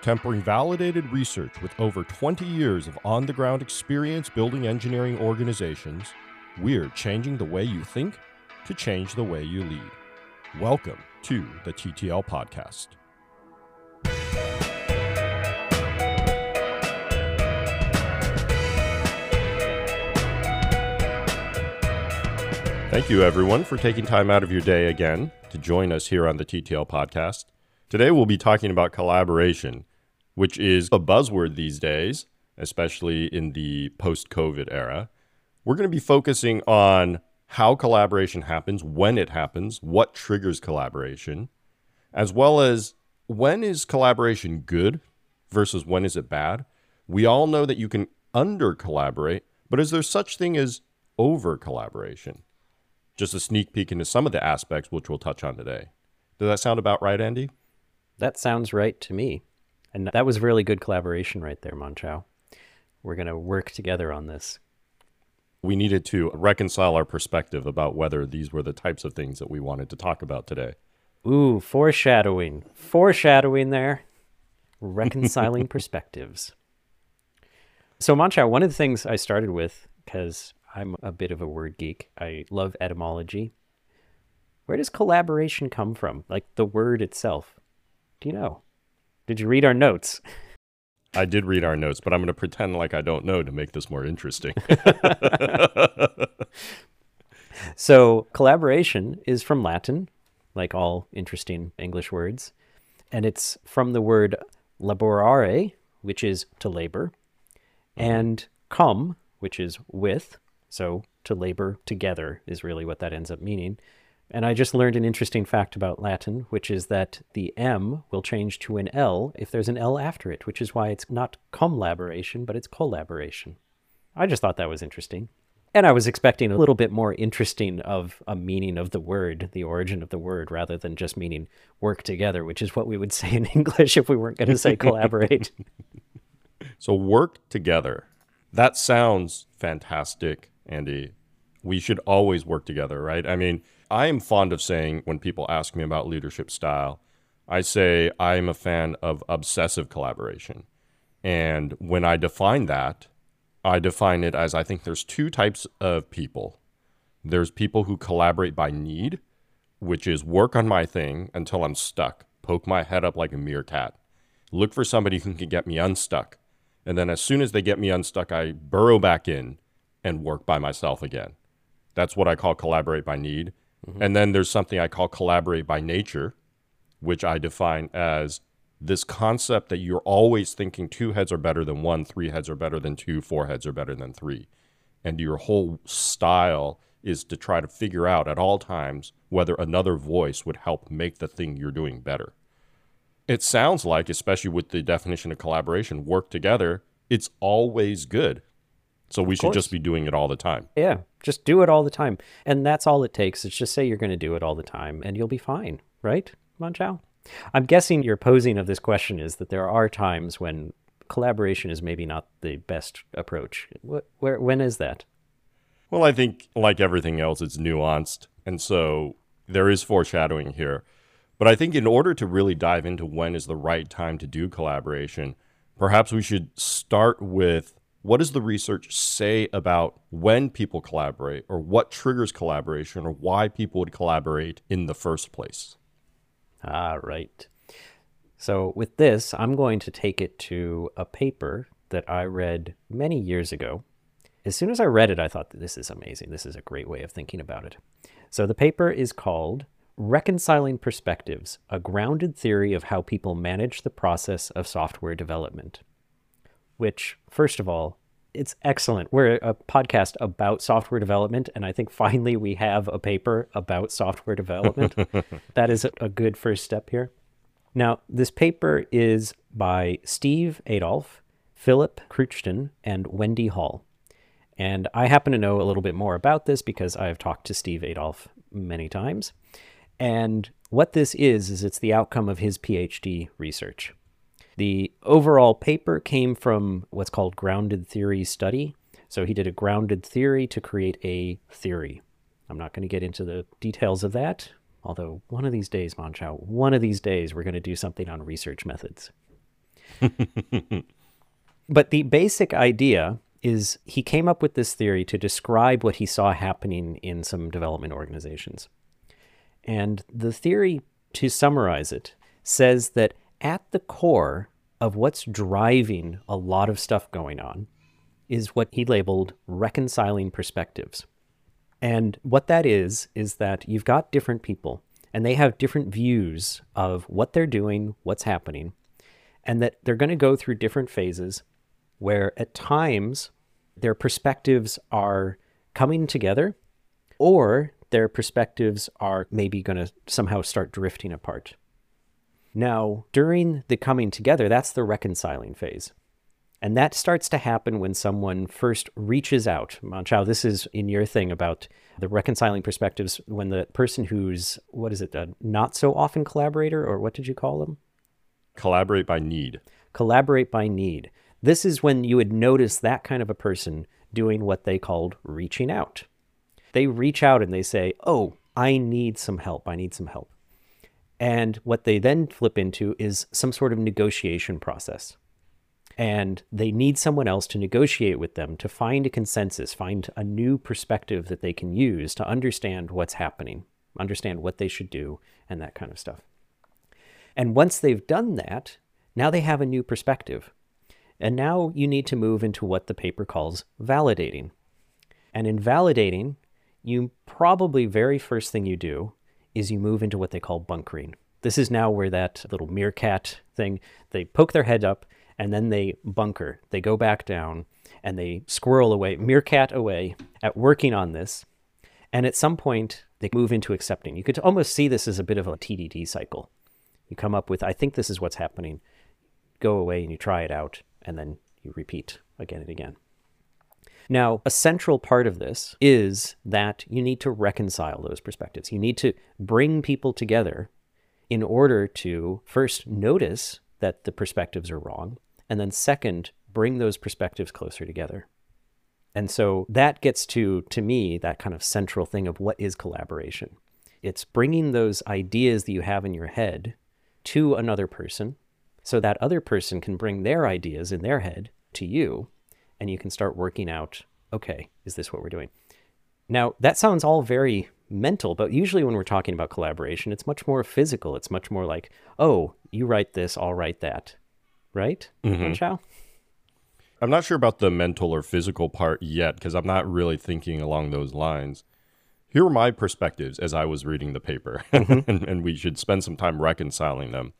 Tempering validated research with over 20 years of on-the-ground experience building engineering organizations, we're changing the way you think to change the way you lead. Welcome to the TTL Podcast. Thank you, everyone, for taking time out of your day again to join us here on the TTL Podcast. Today, we'll be talking about collaboration, which is a buzzword these days, especially in the post-COVID era. We're going to be focusing on how collaboration happens, when it happens, what triggers collaboration, as well as when is collaboration good versus when is it bad. We all know that you can under-collaborate, but is there such thing as over-collaboration? Just a sneak peek into some of the aspects which we'll touch on today. Does that sound about right, Andy? That sounds right to me. And that was really good collaboration right there, Mon-Chaio. We're going to work together on this. We needed to reconcile our perspective about whether these were the types of things that we wanted to talk about today. Ooh, foreshadowing. Foreshadowing there. Reconciling perspectives. So, Mon-Chaio, one of the things I started with, because I'm a bit of a word geek, I love etymology. Where does collaboration come from? Like the word itself. Do you know? Did you read our notes? I did read our notes, but I'm going to pretend like I don't know to make this more interesting. So collaboration is from Latin, like all interesting English words. And it's from the word laborare, which is to labor, and cum, which is with. So to labor together is really what that ends up meaning. And I just learned an interesting fact about Latin, which is that the M will change to an L if there's an L after it, which is why it's not cumlaboration, but it's collaboration. I just thought that was interesting. And I was expecting a little bit more interesting of a meaning of the word, the origin of the word, rather than just meaning work together, which is what we would say in English if we weren't going to say collaborate. So work together. That sounds fantastic, Andy. We should always work together, right? I mean, I am fond of saying when people ask me about leadership style, I say I'm a fan of obsessive collaboration. And when I define it as I think there's two types of people. There's people who collaborate by need, which is work on my thing until I'm stuck, poke my head up like a meerkat, look for somebody who can get me unstuck. And then as soon as they get me unstuck, I burrow back in and work by myself again. That's what I call collaborate by need. Mm-hmm. And then there's something I call collaborate by nature, which I define as this concept that you're always thinking two heads are better than one, three heads are better than two, four heads are better than three. And your whole style is to try to figure out at all times whether another voice would help make the thing you're doing better. It sounds like, especially with the definition of collaboration, work together, it's always good. So we should just be doing it all the time. Yeah, just do it all the time. And that's all it takes is just say you're going to do it all the time and you'll be fine, right, Mon-Chaio? I'm guessing your posing of this question is that there are times when collaboration is maybe not the best approach. When is that? Well, I think like everything else, it's nuanced. And so there is foreshadowing here. But I think in order to really dive into when is the right time to do collaboration, perhaps we should start with what does the research say about when people collaborate or what triggers collaboration or why people would collaborate in the first place? Ah, right. So with this, I'm going to take it to a paper that I read many years ago. As soon as I read it, I thought that this is amazing. This is a great way of thinking about it. So the paper is called Reconciling Perspectives, a Grounded Theory of How People Manage the Process of Software Development. Which, first of all, it's excellent. We're a podcast about software development, and I think finally we have a paper about software development. That is a good first step here. Now, this paper is by Steve Adolph, Philip Kruchten, and Wendy Hall. And I happen to know a little bit more about this because I've talked to Steve Adolph many times. And what this is it's the outcome of his PhD research. The overall paper came from what's called grounded theory study. So he did a grounded theory to create a theory. I'm not going to get into the details of that, although one of these days, Mon-Chaio, we're going to do something on research methods. But the basic idea is he came up with this theory to describe what he saw happening in some development organizations. And the theory, to summarize it, says that at the core of what's driving a lot of stuff going on is what he labeled reconciling perspectives. And what that is that you've got different people and they have different views of what they're doing, what's happening, and that they're going to go through different phases where at times their perspectives are coming together or their perspectives are maybe going to somehow start drifting apart. Now, during the coming together, that's the reconciling phase. And that starts to happen when someone first reaches out. Mon-Chaio, this is in your thing about the reconciling perspectives, when the person who's, what is it, a not so often collaborator, or what did you call them? Collaborate by need. Collaborate by need. This is when you would notice that kind of a person doing what they called reaching out. They reach out and they say, oh, I need some help. I need some help. And what they then flip into is some sort of negotiation process. And they need someone else to negotiate with them to find a consensus, find a new perspective that they can use to understand what's happening, understand what they should do, and that kind of stuff. And once they've done that, now they have a new perspective. And now you need to move into what the paper calls validating. And in validating, you probably very first thing you do is you move into what they call bunkering. This is now where that little meerkat thing, they poke their head up, and then they bunker. They go back down and they squirrel away, meerkat away at working on this. And at some point, they move into accepting. You could almost see this as a bit of a TDD cycle. You come up with, I think this is what's happening. Go away and you try it out. And then you repeat again and again. Now, a central part of this is that you need to reconcile those perspectives. You need to bring people together in order to first notice that the perspectives are wrong. And then second, bring those perspectives closer together. And so that gets to me, that kind of central thing of what is collaboration. It's bringing those ideas that you have in your head to another person so that other person can bring their ideas in their head to you, and you can start working out, okay, is this what we're doing? Now, that sounds all very mental, but usually when we're talking about collaboration, it's much more physical. It's much more like, oh, you write this, I'll write that, right? Mm-hmm. I'm not sure about the mental or physical part yet, because I'm not really thinking along those lines. Here were my perspectives as I was reading the paper, mm-hmm. and we should spend some time reconciling them.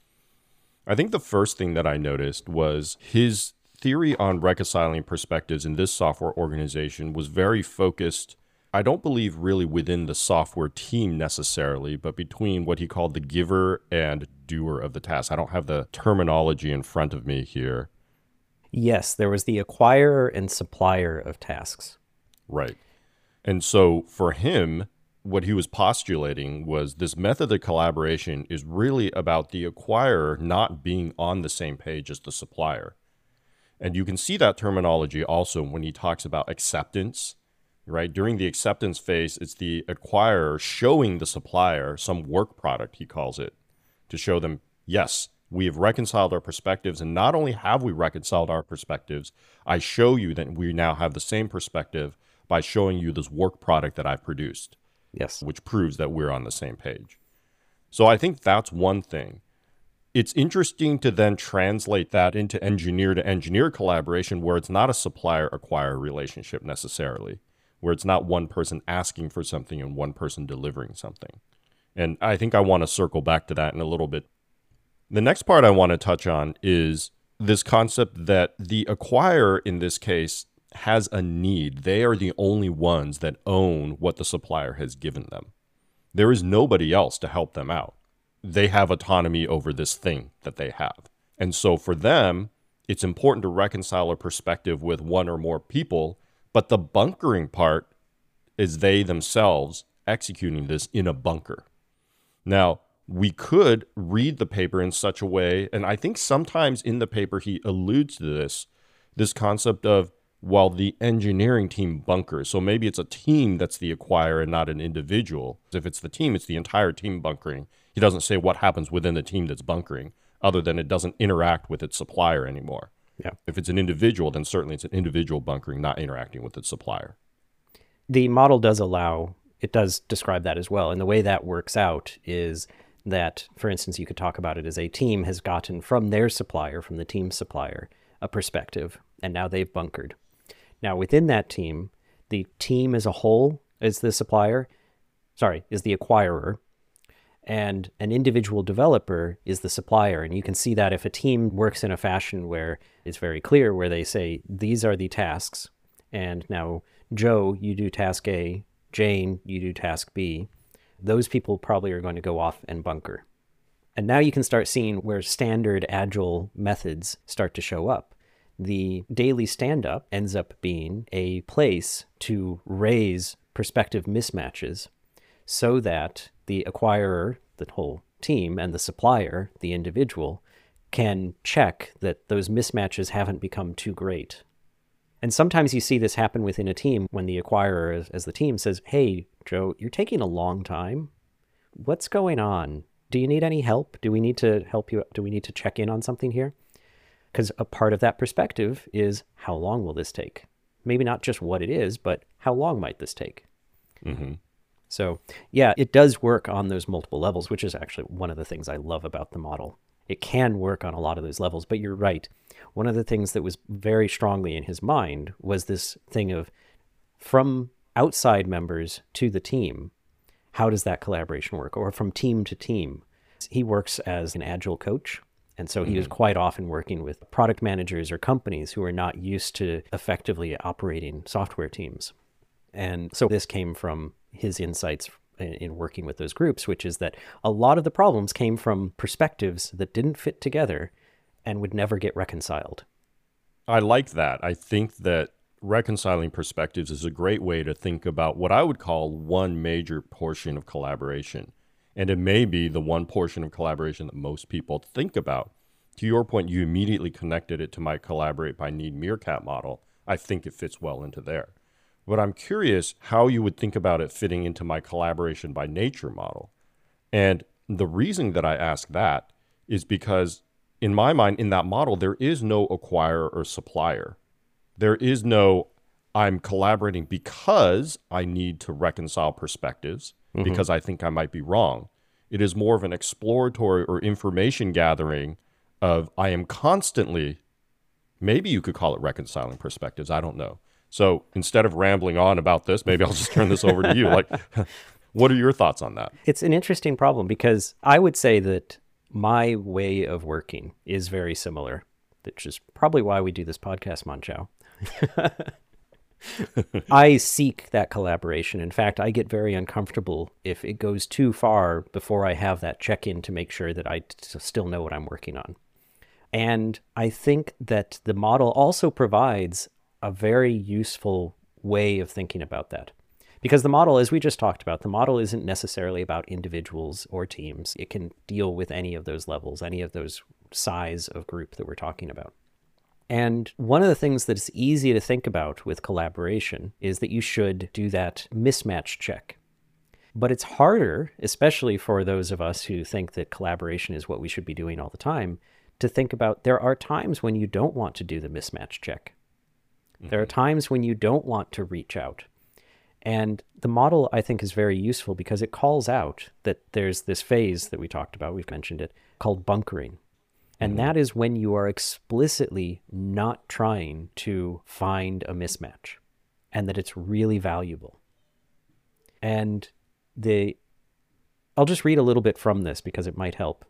I think the first thing that I noticed was his theory on reconciling perspectives in this software organization was very focused, I don't believe really within the software team necessarily, but between what he called the giver and doer of the task. I don't have the terminology in front of me here. Yes, there was the acquirer and supplier of tasks. Right. And so for him, what he was postulating was this method of collaboration is really about the acquirer not being on the same page as the supplier. And you can see that terminology also when he talks about acceptance. Right? During the acceptance phase, it's the acquirer showing the supplier some work product, he calls it, to show them, yes, we have reconciled our perspectives. And not only have we reconciled our perspectives, I show you that we now have the same perspective by showing you this work product that I've produced. Yes. Which proves that we're on the same page. So I think that's one thing. It's interesting to then translate that into engineer-to-engineer collaboration where it's not a supplier-acquirer relationship necessarily, where it's not one person asking for something and one person delivering something. And I think I want to circle back to that in a little bit. The next part I want to touch on is this concept that the acquirer in this case has a need. They are the only ones that own what the supplier has given them. There is nobody else to help them out. They have autonomy over this thing that they have. And so for them, it's important to reconcile a perspective with one or more people. But the bunkering part is they themselves executing this in a bunker. Now, we could read the paper in such a way, and I think sometimes in the paper he alludes to this concept of while the engineering team bunkers. So maybe it's a team that's the acquirer and not an individual. If it's the team, it's the entire team bunkering. He doesn't say what happens within the team that's bunkering, other than it doesn't interact with its supplier anymore. Yeah. If it's an individual, then certainly it's an individual bunkering, not interacting with its supplier. The model does allow, it does describe that as well. And the way that works out is that, for instance, you could talk about it as a team has gotten from their supplier, from the team supplier, a perspective, and now they've bunkered. Now, within that team, the team as a whole is the supplier, sorry, is the acquirer, and an individual developer is the supplier. And you can see that if a team works in a fashion where it's very clear, where they say, these are the tasks, and now, Joe, you do task A, Jane, you do task B, those people probably are going to go off and bunker. And now you can start seeing where standard agile methods start to show up. The daily stand-up ends up being a place to raise perspective mismatches so that the acquirer, the whole team, and the supplier, the individual, can check that those mismatches haven't become too great. And sometimes you see this happen within a team when the acquirer, as the team, says, hey, Joe, you're taking a long time. What's going on? Do you need any help? Do we need to help you? Do we need to check in on something here? Because a part of that perspective is, how long will this take? Maybe not just what it is, but how long might this take? Mm-hmm. So yeah, it does work on those multiple levels, which is actually one of the things I love about the model. It can work on a lot of those levels, but you're right. One of the things that was very strongly in his mind was this thing of, from outside members to the team, how does that collaboration work? Or from team to team. He works as an agile coach, and so he was quite often working with product managers or companies who are not used to effectively operating software teams. And so this came from his insights in working with those groups, which is that a lot of the problems came from perspectives that didn't fit together and would never get reconciled. I like that. I think that reconciling perspectives is a great way to think about what I would call one major portion of collaboration. And it may be the one portion of collaboration that most people think about. To your point, you immediately connected it to my collaborate by need meerkat model. I think it fits well into there. But I'm curious how you would think about it fitting into my collaboration by nature model. And the reason that I ask that is because in my mind, in that model, there is no acquirer or supplier. There is no, I'm collaborating because I need to reconcile perspectives, because I think I might be wrong. It is more of an exploratory or information gathering of, I am constantly, maybe you could call it reconciling perspectives, I don't know. So instead of rambling on about this, maybe I'll just turn this over to you. Like, what are your thoughts on that? It's an interesting problem, because I would say that my way of working is very similar, which is probably why we do this podcast, Mon-Chaio. I seek that collaboration. In fact, I get very uncomfortable if it goes too far before I have that check-in to make sure that I still know what I'm working on. And I think that the model also provides a very useful way of thinking about that. Because the model, as we just talked about, the model isn't necessarily about individuals or teams. It can deal with any of those levels, any of those size of group that we're talking about. And one of the things that's easy to think about with collaboration is that you should do that mismatch check. But it's harder, especially for those of us who think that collaboration is what we should be doing all the time, to think about there are times when you don't want to do the mismatch check. There are times when you don't want to reach out. And the model, I think, is very useful because it calls out that there's this phase that we talked about, we've mentioned it, called bunkering. And that is when you are explicitly not trying to find a mismatch, and that it's really valuable. And I'll just read a little bit from this because it might help.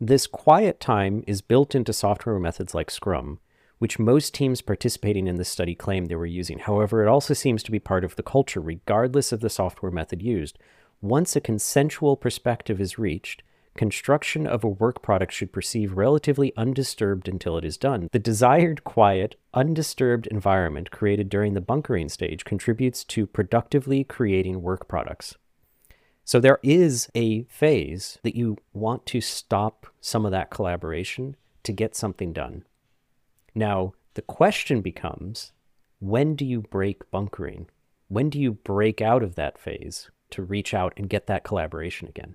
This quiet time is built into software methods like Scrum, which most teams participating in this study claim they were using. However, it also seems to be part of the culture, regardless of the software method used. Once a consensual perspective is reached, construction of a work product should proceed relatively undisturbed until it is done. The desired quiet, undisturbed environment created during the bunkering stage contributes to productively creating work products. So there is a phase that you want to stop some of that collaboration to get something done. Now, The question becomes, when do you break bunkering? When do you break out of that phase to reach out and get that collaboration again?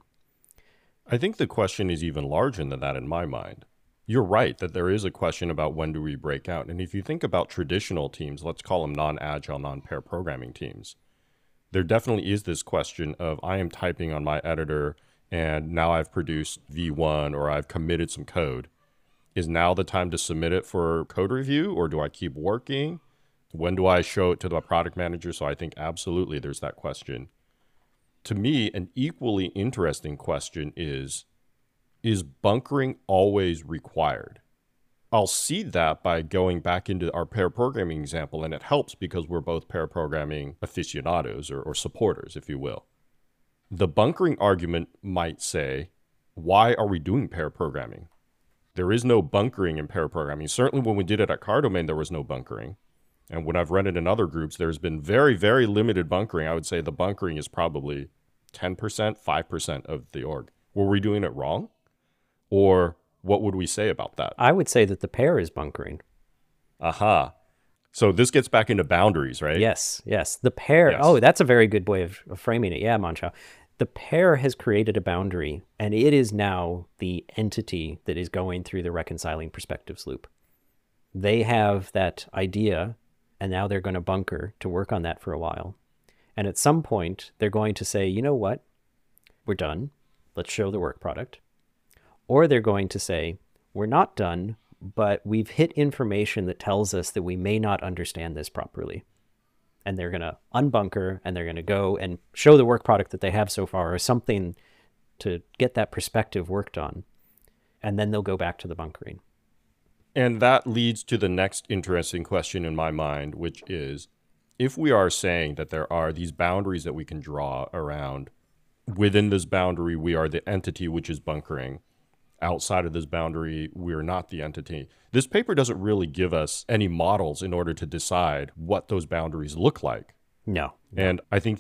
I think the question is even larger than that in my mind. You're right that there is a question about when do we break out. And if you think about traditional teams, let's call them non-agile, non-pair programming teams, there definitely is this question of I am typing on my editor and now I've produced V1 or I've committed some code. Is now the time to submit it for code review or do I keep working? When do I show it to the product manager? So I think absolutely there's that question. To me, an equally interesting question is bunkering always required? I'll see that by going back into our pair programming example, and it helps because we're both pair programming aficionados or supporters, if you will. The bunkering argument might say, why are we doing pair programming? There is no bunkering in pair programming. Certainly when we did it at Cardomain, there was no bunkering. And when I've run it in other groups, there's been very, very limited bunkering. I would say the bunkering is probably 10%, 5% of the org. Were we doing it wrong? Or what would we say about that? I would say that the pair is bunkering. Aha. So this gets back into boundaries, right? Yes, yes. The pair. Yes. Oh, that's a very good way of framing it. Yeah, Mon-Chaio. The pair has created a boundary, and it is now the entity that is going through the reconciling perspectives loop. They have that idea, and now they're going to bunker to work on that for a while. And at some point, they're going to say, you know what? We're done. Let's show the work product. Or they're going to say, we're not done, but we've hit information that tells us that we may not understand this properly. And they're going to unbunker, and they're going to go and show the work product that they have so far or something to get that perspective worked on. And then they'll go back to the bunkering. And that leads to the next interesting question in my mind, which is, if we are saying that there are these boundaries that we can draw around, within this boundary, we are the entity which is bunkering. Outside of this boundary, we're not the entity. This paper doesn't really give us any models in order to decide what those boundaries look like. No. And I think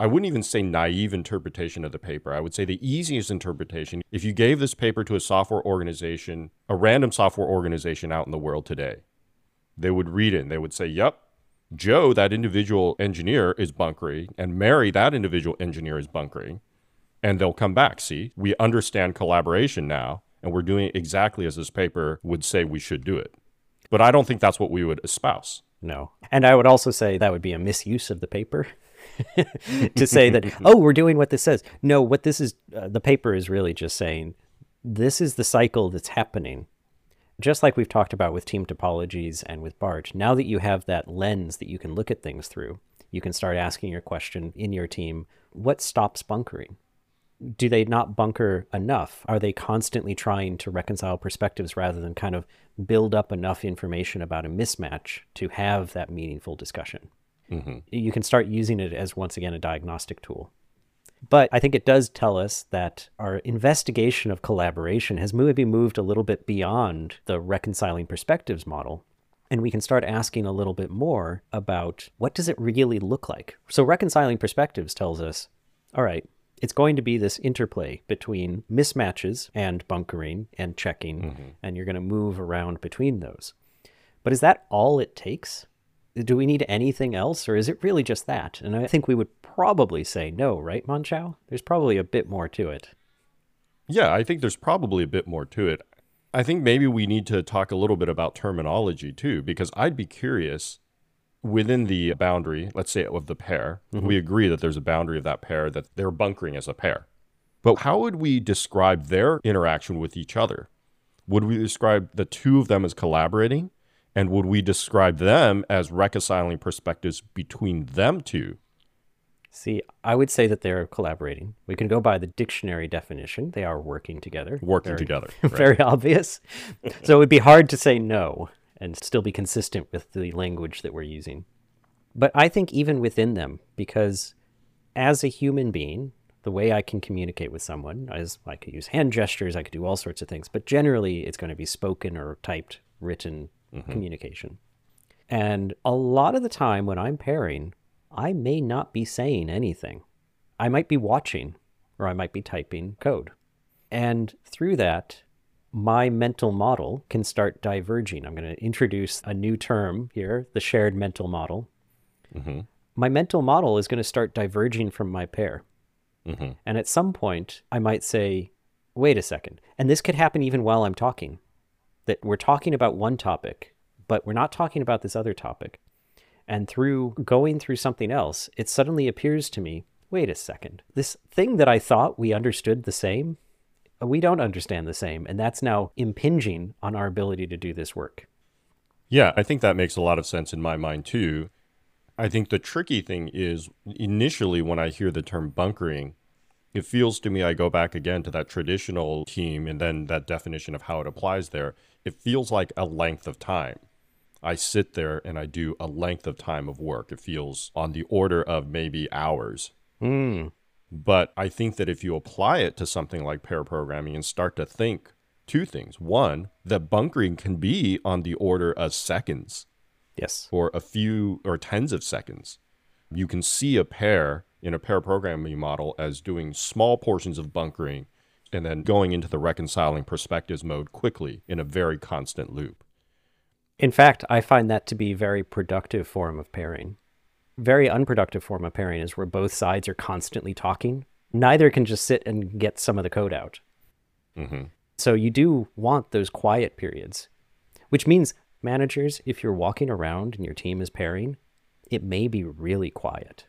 I wouldn't even say naive interpretation of the paper. I would say the easiest interpretation, if you gave this paper to a software organization, a random software organization out in the world today, they would read it and they would say, yep, Joe, that individual engineer is bunkering, and Mary, that individual engineer is bunkering. And they'll come back, see, we understand collaboration now, and we're doing exactly as this paper would say we should do it. But I don't think that's what we would espouse. No. And I would also say that would be a misuse of the paper to say that, oh, we're doing what this says. No, what this is, the paper is really just saying, this is the cycle that's happening. Just like we've talked about with team topologies and with BART, now that you have that lens that you can look at things through, you can start asking your question in your team, what stops bunkering? Do they not bunker enough? Are they constantly trying to reconcile perspectives rather than kind of build up enough information about a mismatch to have that meaningful discussion? Mm-hmm. You can start using it as, once again, a diagnostic tool. But I think it does tell us that our investigation of collaboration has maybe moved a little bit beyond the reconciling perspectives model. And we can start asking a little bit more about what does it really look like? So reconciling perspectives tells us, all right, it's going to be this interplay between mismatches and bunkering and checking, and you're going to move around between those. But is that all it takes? Do we need anything else, or is it really just that? And I think we would probably say no, right, Mon-Chaio? There's probably a bit more to it. Yeah, I think there's probably a bit more to it. I think maybe we need to talk a little bit about terminology, too, because I'd be curious. Within the boundary, let's say of the pair, we agree that there's a boundary of that pair, that they're bunkering as a pair. But how would we describe their interaction with each other? Would we describe the two of them as collaborating? And would we describe them as reconciling perspectives between them two? See, I would say that they're collaborating. We can go by the dictionary definition. They are working together. Right. Very obvious. So it would be hard to say no and still be consistent with the language that we're using. But I think even within them, because as a human being, the way I can communicate with someone is I could use hand gestures, I could do all sorts of things, but generally it's going to be spoken or typed, written communication. And a lot of the time when I'm pairing, I may not be saying anything. I might be watching, or I might be typing code. And through that, my mental model can start diverging. I'm going to introduce a new term here, the shared mental model. Mm-hmm. My mental model is going to start diverging from my pair. Mm-hmm. And at some point, I might say, wait a second. And this could happen even while I'm talking, that we're talking about one topic, but we're not talking about this other topic. And through going through something else, it suddenly appears to me, wait a second, this thing that I thought we understood the same, we don't understand the same, and that's now impinging on our ability to do this work. Yeah, I think that makes a lot of sense in my mind too. I think the tricky thing is, initially when I hear the term bunkering, it feels to me, I go back again to that traditional team and then that definition of how it applies there. It feels like a length of time. I sit there and I do a length of time of work. It feels on the order of maybe hours. Mm. But I think that if you apply it to something like pair programming and start to think two things. One, that bunkering can be on the order of seconds. Yes. Or a few or tens of seconds. You can see a pair in a pair programming model as doing small portions of bunkering and then going into the reconciling perspectives mode quickly in a very constant loop. In fact, I find that to be a very productive form of pairing. Very unproductive form of pairing is where both sides are constantly talking. Neither can just sit and get some of the code out. Mm-hmm. So you do want those quiet periods, which means managers, if you're walking around and your team is pairing, it may be really quiet.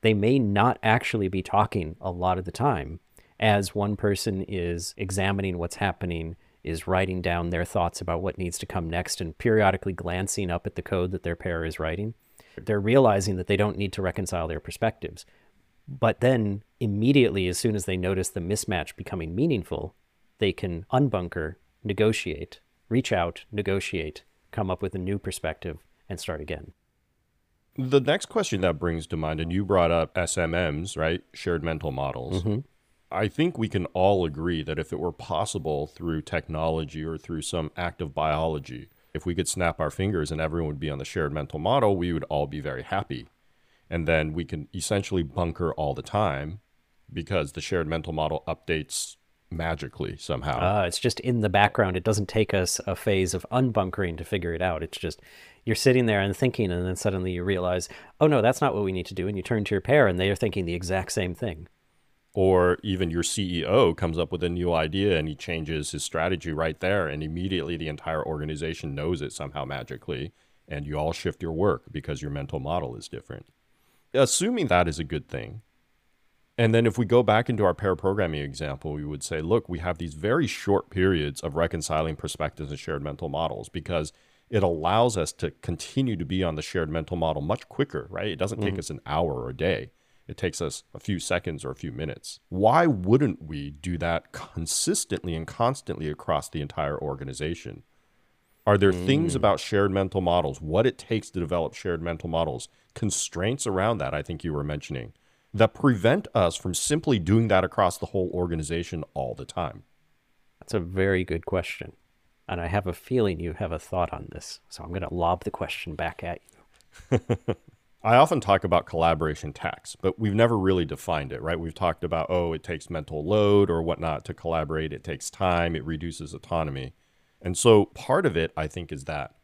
They may not actually be talking a lot of the time as one person is examining what's happening, is writing down their thoughts about what needs to come next and periodically glancing up at the code that their pair is writing. They're realizing that they don't need to reconcile their perspectives. But then immediately, as soon as they notice the mismatch becoming meaningful, they can unbunker, negotiate, reach out, negotiate, come up with a new perspective, and start again. The next question that brings to mind, and you brought up SMMs, right? Shared mental models. Mm-hmm. I think we can all agree that if it were possible through technology or through some act of biology, if we could snap our fingers and everyone would be on the shared mental model, we would all be very happy. And then we can essentially bunker all the time because the shared mental model updates magically somehow. It's just in the background. It doesn't take us a phase of unbunkering to figure it out. It's just you're sitting there and thinking, and then suddenly you realize, oh, no, that's not what we need to do. And you turn to your pair and they are thinking the exact same thing. Or even your CEO comes up with a new idea and he changes his strategy right there, and immediately the entire organization knows it somehow magically, and you all shift your work because your mental model is different. Assuming that is a good thing. And then if we go back into our pair programming example, we would say, look, we have these very short periods of reconciling perspectives and shared mental models because it allows us to continue to be on the shared mental model much quicker, right? It doesn't take us an hour or a day. It takes us a few seconds or a few minutes. Why wouldn't we do that consistently and constantly across the entire organization? Are there things about shared mental models, what it takes to develop shared mental models, constraints around that, I think you were mentioning, that prevent us from simply doing that across the whole organization all the time? That's a very good question. And I have a feeling you have a thought on this. So I'm going to lob the question back at you. I often talk about collaboration tax, but we've never really defined it, right? We've talked about, oh, it takes mental load or whatnot to collaborate. It takes time. It reduces autonomy. And so part of it, I think, is that.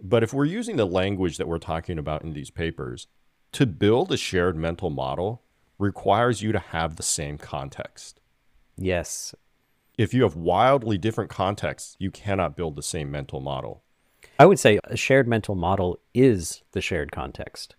But if we're using the language that we're talking about in these papers, to build a shared mental model requires you to have the same context. Yes. If you have wildly different contexts, you cannot build the same mental model. I would say a shared mental model is the shared context.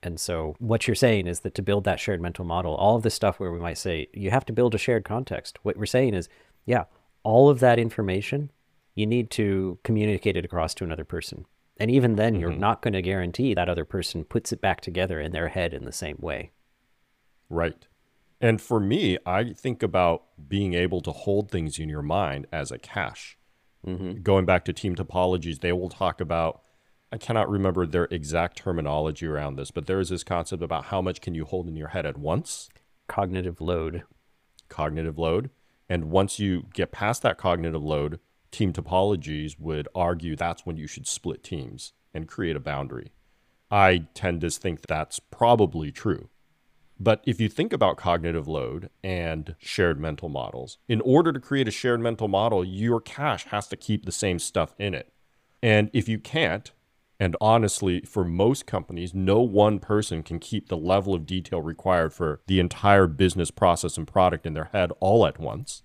And so what you're saying is that to build that shared mental model, all of this stuff where we might say, you have to build a shared context. What we're saying is, yeah, all of that information, you need to communicate it across to another person. And even then, you're not going to guarantee that other person puts it back together in their head in the same way. Right. And for me, I think about being able to hold things in your mind as a cache. Mm-hmm. Going back to team topologies, they will talk about, I cannot remember their exact terminology around this, but there is this concept about how much can you hold in your head at once? Cognitive load. Cognitive load. And once you get past that cognitive load, team topologies would argue that's when you should split teams and create a boundary. I tend to think that's probably true. But if you think about cognitive load and shared mental models, in order to create a shared mental model, your cache has to keep the same stuff in it. And if you can't, and honestly, for most companies, no one person can keep the level of detail required for the entire business process and product in their head all at once,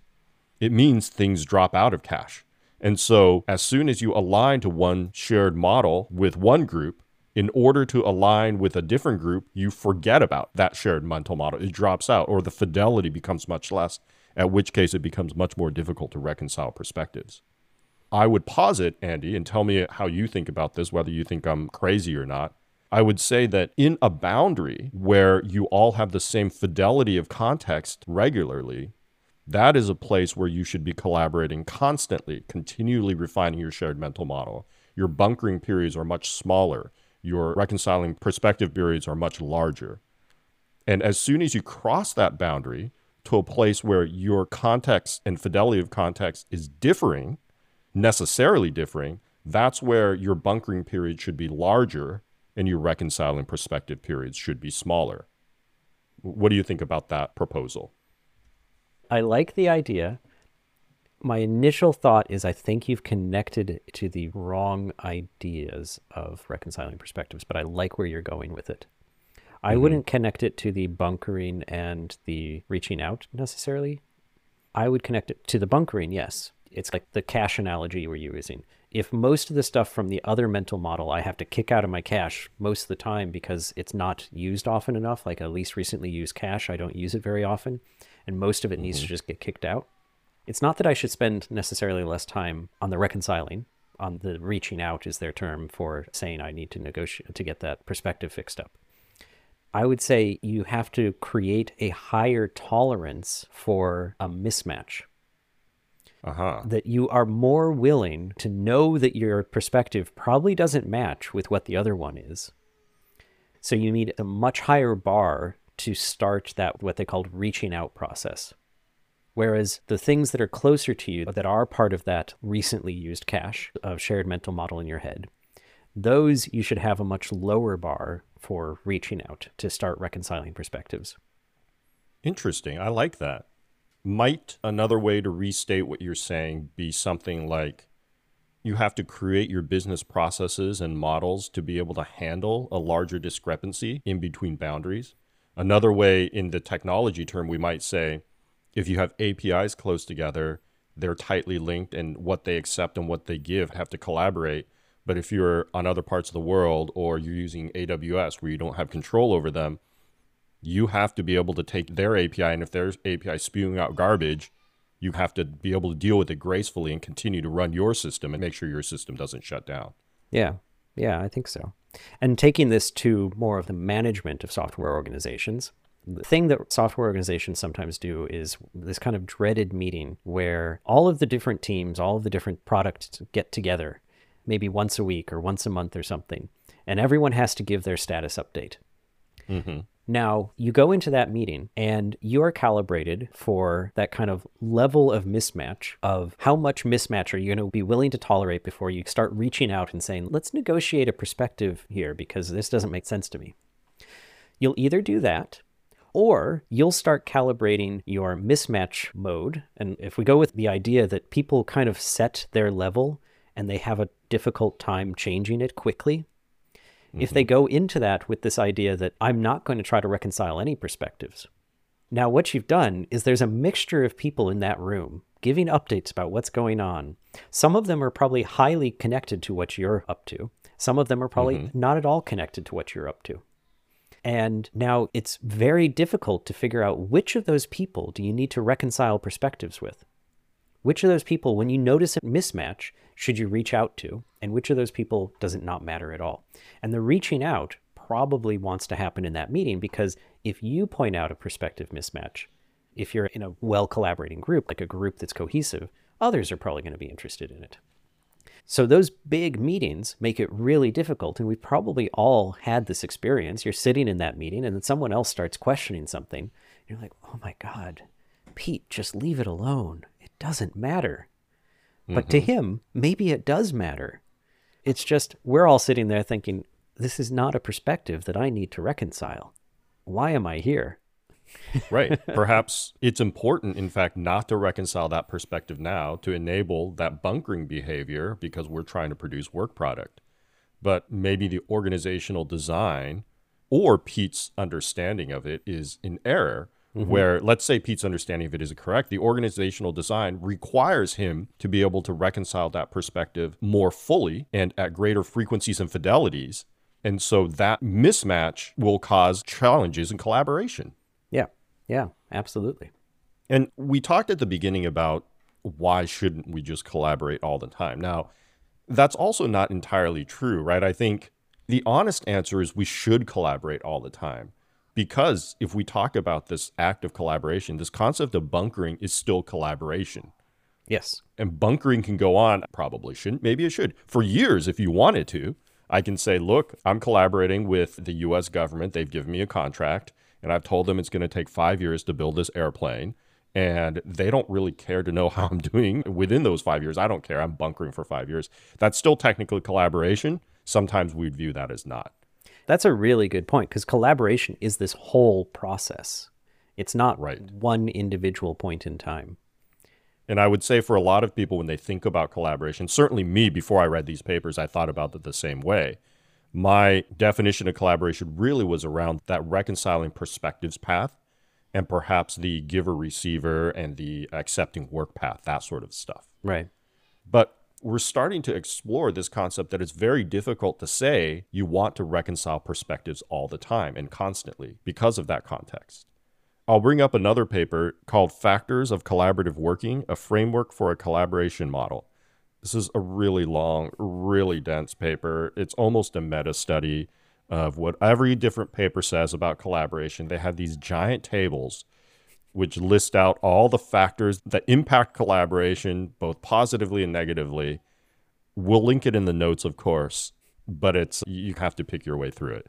it means things drop out of cache. And so as soon as you align to one shared model with one group, in order to align with a different group, you forget about that shared mental model. It drops out, or the fidelity becomes much less, at which case it becomes much more difficult to reconcile perspectives. I would posit, Andy, and tell me how you think about this, whether you think I'm crazy or not. I would say that in a boundary where you all have the same fidelity of context regularly, that is a place where you should be collaborating constantly, continually refining your shared mental model. Your bunkering periods are much smaller. Your reconciling perspective periods are much larger. And as soon as you cross that boundary to a place where your context and fidelity of context is differing, necessarily differing, that's where your bunkering period should be larger and your reconciling perspective periods should be smaller. What do you think about that proposal? I like the idea. My initial thought is I think you've connected to the wrong ideas of reconciling perspectives, but I like where you're going with it. I wouldn't connect it to the bunkering and the reaching out necessarily. I would connect it to the bunkering, yes. It's like the cache analogy you were using. If most of the stuff from the other mental model I have to kick out of my cache most of the time because it's not used often enough, like a least recently used cache, I don't use it very often, and most of it needs to just get kicked out. It's not that I should spend necessarily less time on the reconciling, on the reaching out is their term for saying I need to negotiate to get that perspective fixed up. I would say you have to create a higher tolerance for a mismatch. That you are more willing to know that your perspective probably doesn't match with what the other one is. So you need a much higher bar to start that, what they called reaching out process. Whereas the things that are closer to you that are part of that recently used cache of shared mental model in your head, those you should have a much lower bar for reaching out to start reconciling perspectives. Interesting. I like that. Might another way to restate what you're saying be something like you have to create your business processes and models to be able to handle a larger discrepancy in between boundaries? Another way in the technology term, we might say, if you have APIs close together, they're tightly linked and what they accept and what they give have to collaborate. But if you're on other parts of the world or you're using AWS where you don't have control over them, you have to be able to take their API, and if their API is spewing out garbage, you have to be able to deal with it gracefully and continue to run your system and make sure your system doesn't shut down. Yeah, I think so. And taking this to more of the management of software organizations, the thing that software organizations sometimes do is this kind of dreaded meeting where all of the different teams, all of the different products get together maybe once a week or once a month or something, and everyone has to give their status update. Now, you go into that meeting and you are calibrated for that kind of level of mismatch of how much mismatch are you going to be willing to tolerate before you start reaching out and saying, let's negotiate a perspective here because this doesn't make sense to me. You'll either do that, or you'll start calibrating your mismatch mode. And if we go with the idea that people kind of set their level and they have a difficult time changing it quickly, if they go into that with this idea that I'm not going to try to reconcile any perspectives. Now, what you've done is there's a mixture of people in that room giving updates about what's going on. Some of them are probably highly connected to what you're up to. Some of them are probably not at all connected to what you're up to. And now it's very difficult to figure out which of those people do you need to reconcile perspectives with? Which of those people, when you notice a mismatch, should you reach out to? And which of those people does it not matter at all? And the reaching out probably wants to happen in that meeting because if you point out a perspective mismatch, if you're in a well-collaborating group, like a group that's cohesive, others are probably going to be interested in it. So those big meetings make it really difficult, and we've probably all had this experience. You're sitting in that meeting, and then someone else starts questioning something. You're like, oh my God, Pete, just leave it alone. It doesn't matter. But to him, maybe it does matter. It's just we're all sitting there thinking, this is not a perspective that I need to reconcile. Why am I here? Right. Perhaps it's important, in fact, not to reconcile that perspective now to enable that bunkering behavior because we're trying to produce work product. But maybe the organizational design or Pete's understanding of it is in error, mm-hmm. where let's say Pete's understanding of it isn't correct. The organizational design requires him to be able to reconcile that perspective more fully and at greater frequencies and fidelities. And so that mismatch will cause challenges in collaboration. Yeah. Yeah, absolutely. And we talked at the beginning about why shouldn't we just collaborate all the time? Now, that's also not entirely true, right? I think the honest answer is we should collaborate all the time, because if we talk about this act of collaboration, this concept of bunkering is still collaboration. Yes. And bunkering can go on, probably shouldn't, maybe it should, for years if you wanted to. I can say, look, I'm collaborating with the U.S. government. They've given me a contract, and I've told them it's going to take 5 years to build this airplane, and they don't really care to know how I'm doing within those 5 years. I don't care. I'm bunkering for 5 years. That's still technically collaboration. Sometimes we'd view that as not. That's a really good point, because collaboration is this whole process. It's not one individual point in time. And I would say for a lot of people, when they think about collaboration, certainly me, before I read these papers, I thought about it the same way. My definition of collaboration really was around that reconciling perspectives path and perhaps the giver-receiver and the accepting work path, that sort of stuff. Right. But we're starting to explore this concept that it's very difficult to say you want to reconcile perspectives all the time and constantly because of that context. I'll bring up another paper called Factors of Collaborative Working, a Framework for a Collaboration Model. This is a really long, really dense paper. It's almost a meta study of what every different paper says about collaboration. They have these giant tables which list out all the factors that impact collaboration, both positively and negatively. We'll link it in the notes, of course, but you have to pick your way through it.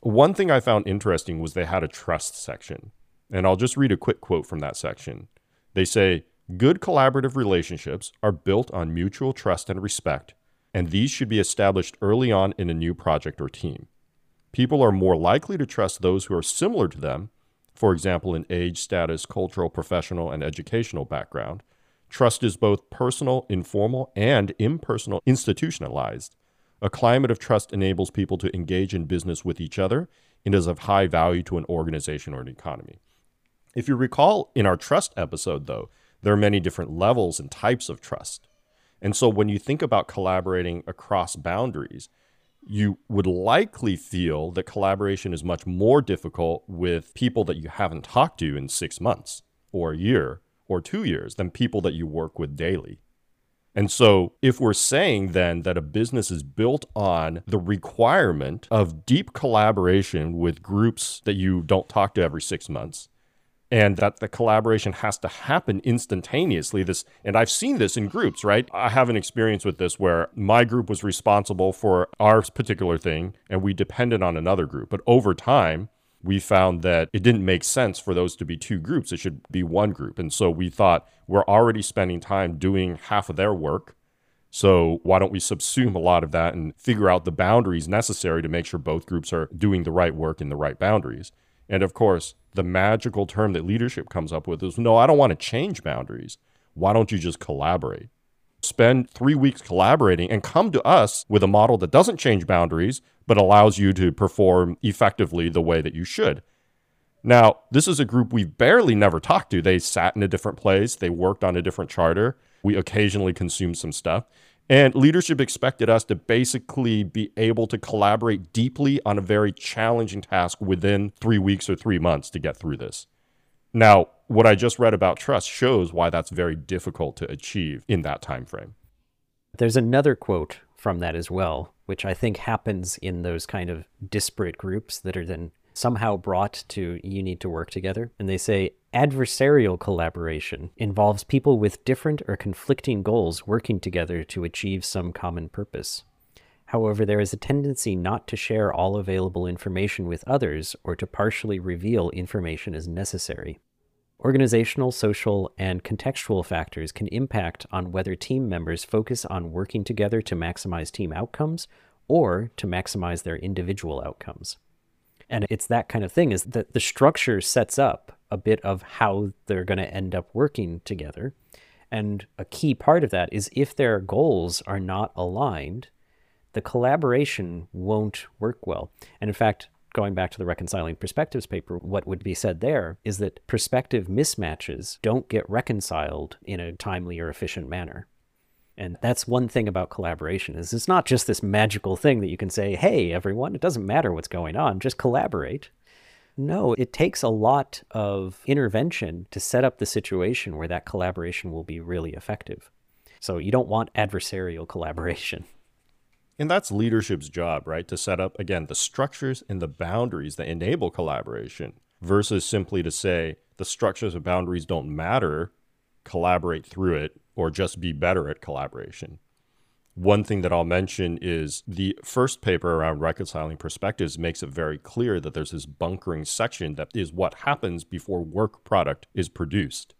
One thing I found interesting was they had a trust section. And I'll just read a quick quote from that section. They say, "Good collaborative relationships are built on mutual trust and respect, and these should be established early on in a new project or team. People are more likely to trust those who are similar to them, for example, in age, status, cultural, professional, and educational background. Trust is both personal, informal, and impersonal, institutionalized. A climate of trust enables people to engage in business with each other and is of high value to an organization or an economy." If you recall in our trust episode, though, there are many different levels and types of trust. And so when you think about collaborating across boundaries, you would likely feel that collaboration is much more difficult with people that you haven't talked to in 6 months or a year or 2 years than people that you work with daily. And so if we're saying then that a business is built on the requirement of deep collaboration with groups that you don't talk to every 6 months, and that the collaboration has to happen instantaneously. This, and I've seen this in groups, right? I have an experience with this where my group was responsible for our particular thing, and we depended on another group. But over time, we found that it didn't make sense for those to be two groups. It should be one group. And so we thought, we're already spending time doing half of their work, so why don't we subsume a lot of that and figure out the boundaries necessary to make sure both groups are doing the right work in the right boundaries. And of course, the magical term that leadership comes up with is, no, I don't want to change boundaries. Why don't you just collaborate? Spend 3 weeks collaborating and come to us with a model that doesn't change boundaries, but allows you to perform effectively the way that you should. Now, this is a group we've barely never talked to. They sat in a different place. They worked on a different charter. We occasionally consumed some stuff. And leadership expected us to basically be able to collaborate deeply on a very challenging task within 3 weeks or 3 months to get through this. Now, what I just read about trust shows why that's very difficult to achieve in that time frame. There's another quote from that as well, which I think happens in those kind of disparate groups that are then somehow brought to, you need to work together. And they say, adversarial collaboration involves people with different or conflicting goals working together to achieve some common purpose. However, there is a tendency not to share all available information with others or to partially reveal information as necessary. Organizational, social, and contextual factors can impact on whether team members focus on working together to maximize team outcomes or to maximize their individual outcomes. And it's that kind of thing, is that the structure sets up a bit of how they're going to end up working together. And a key part of that is if their goals are not aligned, the collaboration won't work well. And in fact, going back to the Reconciling Perspectives paper, what would be said there is that perspective mismatches don't get reconciled in a timely or efficient manner. And that's one thing about collaboration, is it's not just this magical thing that you can say, hey, everyone, it doesn't matter what's going on, just collaborate. No, it takes a lot of intervention to set up the situation where that collaboration will be really effective. So you don't want adversarial collaboration. And that's leadership's job, right? To set up, again, the structures and the boundaries that enable collaboration, versus simply to say the structures and boundaries don't matter, collaborate through it, or just be better at collaboration. One thing that I'll mention is the first paper around reconciling perspectives makes it very clear that there's this bunkering section that is what happens before work product is produced.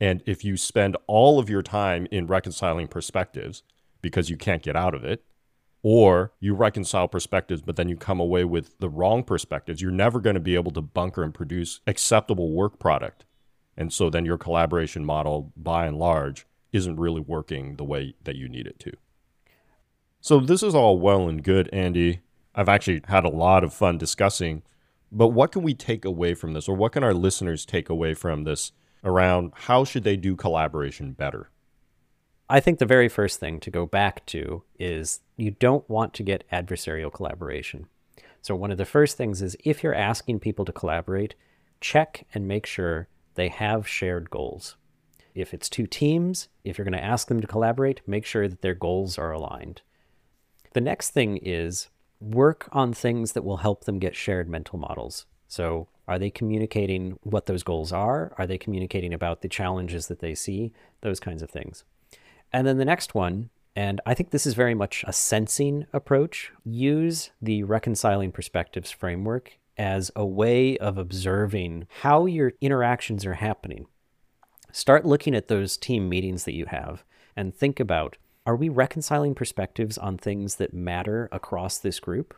And if you spend all of your time in reconciling perspectives because you can't get out of it, or you reconcile perspectives, but then you come away with the wrong perspectives, you're never going to be able to bunker and produce acceptable work product. And so then your collaboration model, by and large, isn't really working the way that you need it to. So this is all well and good, Andy. I've actually had a lot of fun discussing, but what can we take away from this, or what can our listeners take away from this around how should they do collaboration better? I think the very first thing to go back to is you don't want to get adversarial collaboration. So one of the first things is if you're asking people to collaborate, check and make sure they have shared goals. If it's two teams, if you're going to ask them to collaborate, make sure that their goals are aligned. The next thing is work on things that will help them get shared mental models. So are they communicating what those goals are? Are they communicating about the challenges that they see? Those kinds of things. And then the next one, and I think this is very much a sensing approach, use the Reconciling Perspectives framework as a way of observing how your interactions are happening. Start looking at those team meetings that you have and think about, are we reconciling perspectives on things that matter across this group?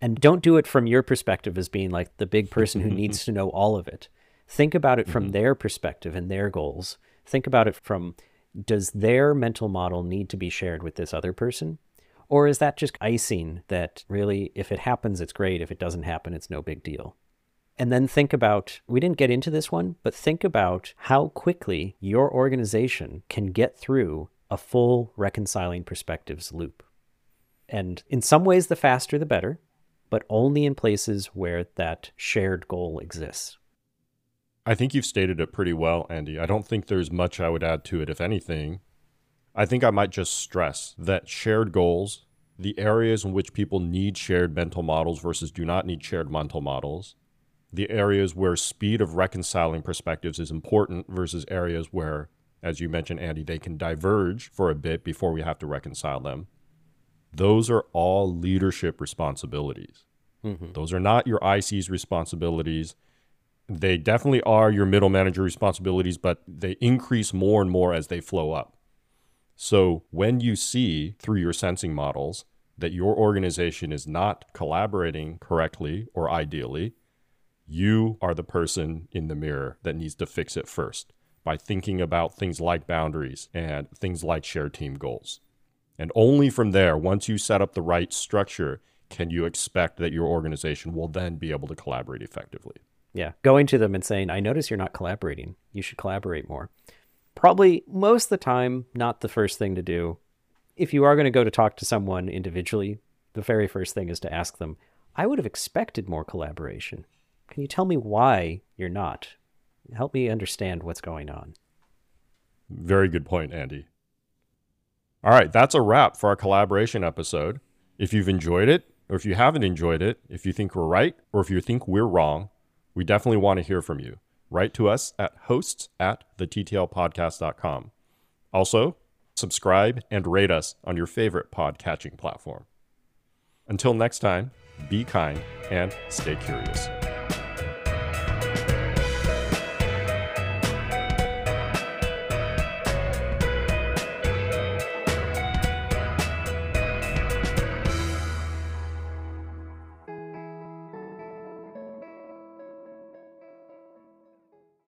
And don't do it from your perspective as being like the big person who needs to know all of it. Think about it from their perspective and their goals. Think about it from, does their mental model need to be shared with this other person? Or is that just icing that really, if it happens, it's great. If it doesn't happen, it's no big deal. And then think about, we didn't get into this one, but think about how quickly your organization can get through a full Reconciling Perspectives loop. And in some ways, the faster the better, but only in places where that shared goal exists. I think you've stated it pretty well, Andy. I don't think there's much I would add to it, if anything. I think I might just stress that shared goals, the areas in which people need shared mental models versus do not need shared mental models, the areas where speed of reconciling perspectives is important versus areas where, as you mentioned, Andy, they can diverge for a bit before we have to reconcile them. Those are all leadership responsibilities. Mm-hmm. Those are not your IC's responsibilities. They definitely are your middle manager responsibilities, but they increase more and more as they flow up. So when you see through your sensing models that your organization is not collaborating correctly or ideally, you are the person in the mirror that needs to fix it first, by thinking about things like boundaries and things like shared team goals. And only from there, once you set up the right structure, can you expect that your organization will then be able to collaborate effectively. Yeah, going to them and saying, I notice you're not collaborating. You should collaborate more. Probably most of the time, not the first thing to do. If you are going to go to talk to someone individually, the very first thing is to ask them, I would have expected more collaboration. Can you tell me why you're not? Help me understand what's going on. Very good point, Andy. All right, that's a wrap for our collaboration episode. If you've enjoyed it, or if you haven't enjoyed it, if you think we're right, or if you think we're wrong, we definitely want to hear from you. Write to us at hosts@thettlpodcast.com. Also, subscribe and rate us on your favorite podcatching platform. Until next time, be kind and stay curious.